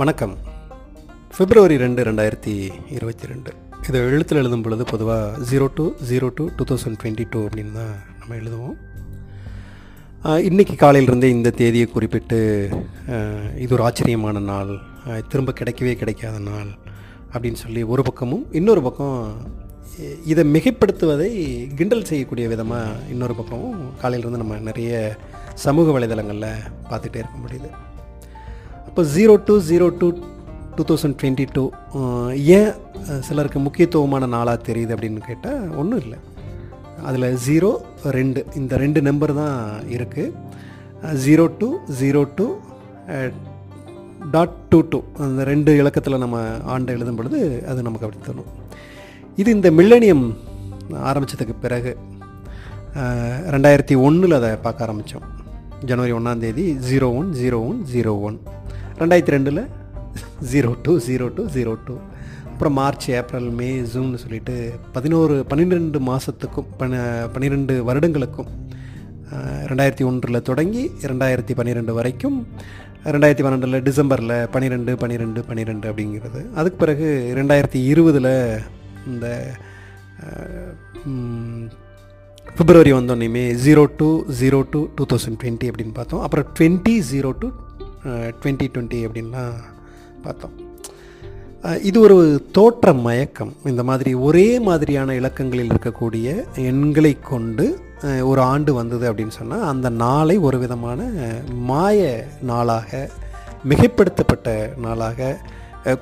வணக்கம். February 2, 2022. இதை எழுத்தில் எழுதும் பொழுது பொதுவாக 02/02/2022 அப்படின்னு தான் நம்ம எழுதுவோம். இன்றைக்கி காலையிலிருந்தே இந்த தேதியை குறிப்பிட்டு இது ஒரு ஆச்சரியமான நாள், திரும்ப கிடைக்கவே கிடைக்காத நாள் அப்படின்னு சொல்லி ஒரு பக்கமும், இன்னொரு பக்கம் இதை மிகைப்படுத்துவதை கிண்டல் செய்யக்கூடிய விதமாக இன்னொரு பக்கமும் காலையிலேருந்து நம்ம நிறைய சமூக வலைதளங்களில் பார்த்துட்டே இருக்க முடியுது. அப்போ 02/02/2022 ஏன் சிலருக்கு முக்கியத்துவமான நாளாக தெரியுது அப்படின்னு கேட்டால் ஒன்றும் இல்லை, அதில் 02 இந்த ரெண்டு நம்பர் தான் இருக்குது. 02/02.22 அந்த ரெண்டு இலக்கத்தில் நம்ம ஆண்டு எழுதும் பொழுது அது நமக்கு அப்படி தரணும். இது இந்த மில்லேனியம் ஆரம்பித்ததுக்கு பிறகு 2001 அதை பார்க்க ஆரம்பித்தோம். ஜனவரி 1 01/01/01, 2002 02/02/02, அப்புறம் March, April, May, June சொல்லிட்டு 11, 12 மாதத்துக்கும் 12 வருடங்களுக்கும் 2001 தொடங்கி 2012 வரைக்கும், 2012 டிசம்பரில் 12 அப்படிங்கிறது. அதுக்கு பிறகு 2020 இந்த பிப்ரவரி வந்தோன்னையுமே 02/02/2020 அப்படின்னு பார்த்தோம். அப்புறம் 20/02/2020 அப்படின்லாம் பார்த்தோம். இது ஒரு தோற்ற மயக்கம். இந்த மாதிரி ஒரே மாதிரியான இலக்கங்களில் இருக்கக்கூடிய எண்களை கொண்டு ஒரு ஆண்டு வந்தது அப்படின்னு சொன்னால் அந்த நாளை ஒரு விதமான மாய நாளாக, மிகைப்படுத்தப்பட்ட நாளாக,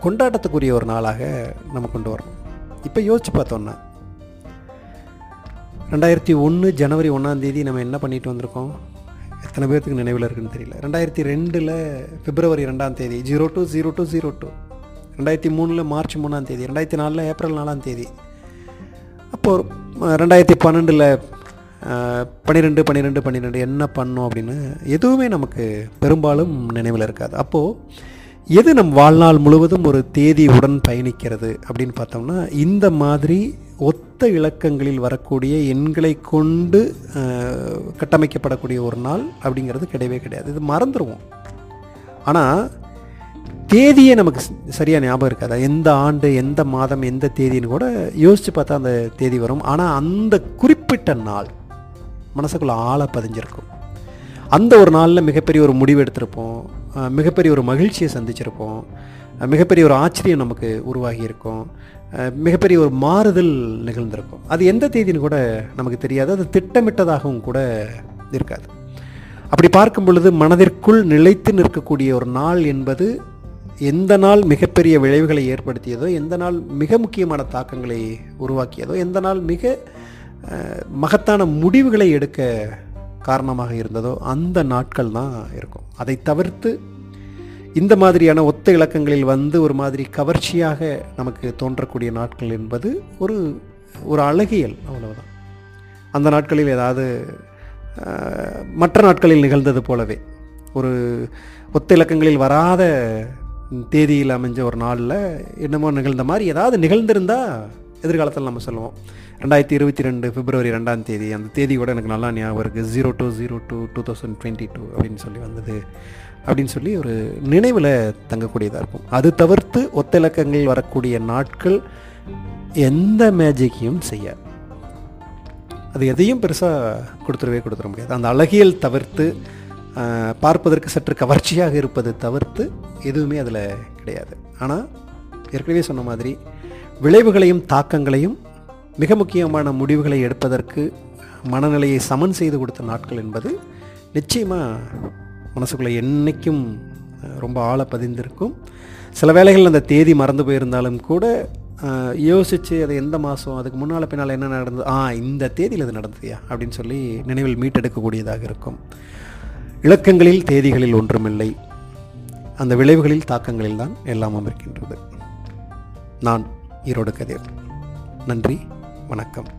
கொண்டாட்டத்துக்குரிய ஒரு நாளாக நம்ம கொண்டு வரணும். இப்போ யோசிச்சு பார்த்தோன்னா 2001 ஜனவரி 1 நம்ம என்ன பண்ணிட்டு வந்திருக்கோம், எத்தனை பேர்த்துக்கு நினைவில் இருக்குன்னு தெரியல. 2002 February 2, 02/02/02, 2003 March 3, 2004 April 4. அப்போது 2012 12 என்ன பண்ணோம் அப்படின்னு எதுவுமே நமக்கு பெரும்பாலும் நினைவில் இருக்காது. அப்போது எது நம் வாழ்நாள் முழுவதும் ஒரு தேதியுடன் பயணிக்கிறது அப்படின்னு பார்த்தோம்னா, இந்த மாதிரி ஒத்த இலக்கங்களில் வரக்கூடிய எண்களை கொண்டு கட்டமைக்கப்படக்கூடிய ஒரு நாள் அப்படிங்கிறது கிடையவே கிடையாது. இது மறந்துடுவோம். ஆனால் தேதியே நமக்கு சரியாக ஞாபகம் இருக்காது. எந்த ஆண்டு, எந்த மாதம், எந்த தேதின்னு கூட யோசித்து பார்த்தா அந்த தேதி வரும். ஆனால் அந்த குறிப்பிட்ட நாள் மனசுக்குள்ளே ஆழ பதிஞ்சிருக்கும். அந்த ஒரு நாளில் மிகப்பெரிய ஒரு முடிவு எடுத்திருப்போம், மிகப்பெரிய ஒரு மகிழ்ச்சியை சந்திச்சிருப்போம், மிகப்பெரிய ஒரு ஆச்சரியம் நமக்கு உருவாகியிருக்கும், மிகப்பெரிய ஒரு மாறுதல் நிகழ்ந்திருக்கும். அது எந்த தேதின்னு கூட நமக்கு தெரியாது, அது திட்டமிட்டதாகவும் கூட இருக்காது. அப்படி பார்க்கும் பொழுது மனதிற்குள் நிலைத்து நிற்கக்கூடிய ஒரு நாள் என்பது எந்த நாள் மிகப்பெரிய விளைவுகளை ஏற்படுத்தியதோ, எந்த நாள் மிக முக்கியமான தாக்கங்களை உருவாக்கியதோ, எந்த நாள் மிக மகத்தான முடிவுகளை எடுக்க காரணமாக இருந்ததோ அந்த நாட்கள் தான் இருக்கும். அதை தவிர்த்து இந்த மாதிரியான ஒத்த இலக்கங்களில் வந்து ஒரு மாதிரி கவர்ச்சியாக நமக்கு தோன்றக்கூடிய நாட்கள் என்பது ஒரு அழகியல், அவ்வளவுதான். அந்த நாட்களில் ஏதாவது மற்ற நாட்களில் நிகழ்ந்தது போலவே ஒரு ஒத்த இலக்கங்களில் வராத தேதியில் அமைஞ்ச ஒரு நாளில் என்னமோ நிகழ்ந்த மாதிரி ஏதாவது நிகழ்ந்திருந்தால் எதிர்காலத்தில் நம்ம சொல்லுவோம் 2022 February 2 அந்த தேதி கூட எனக்கு நல்லா ஞாபகம் இருக்குது, 02/02/2022 அப்படின்னு சொல்லி வந்தது அப்படின்னு சொல்லி ஒரு நினைவில் தங்கக்கூடியதாக இருக்கும். அது தவிர்த்து ஒத்த இலக்கங்கள் வரக்கூடிய நாட்கள் எந்த மேஜிக்கையும் செய்யாது. அது எதையும் பெருசாக கொடுத்துட முடியாது. அந்த அழகியல் தவிர்த்து, பார்ப்பதற்கு சற்று கவர்ச்சியாக இருப்பது தவிர்த்து எதுவுமே அதில் கிடையாது. ஆனால் ஏற்கனவே சொன்ன மாதிரி விளைவுகளையும் தாக்கங்களையும் மிக முக்கியமான முடிவுகளை எடுப்பதற்கு மனநிலையை சமன் செய்து கொடுத்த நாட்கள் என்பது நிச்சயமாக மனசுக்குள்ளே என்றைக்கும் ரொம்ப ஆழ பதிந்திருக்கும். சில வேளைகள் அந்த தேதி மறந்து போயிருந்தாலும் கூட யோசித்து அது எந்த மாதம், அதுக்கு முன்னால் பின்னால் என்ன நடந்தது, இந்த தேதியில் அது நடந்ததையா அப்படின்னு சொல்லி நினைவில் மீட்டெடுக்கக்கூடியதாக இருக்கும். இலக்கங்களில் தேதிகளில் ஒன்றுமில்லை, அந்த விளைவுகளில் தாக்கங்களில் தான் எல்லாமும் இருக்கின்றது. நான் ஈரோடு கதிர். நன்றி, வணக்கம்.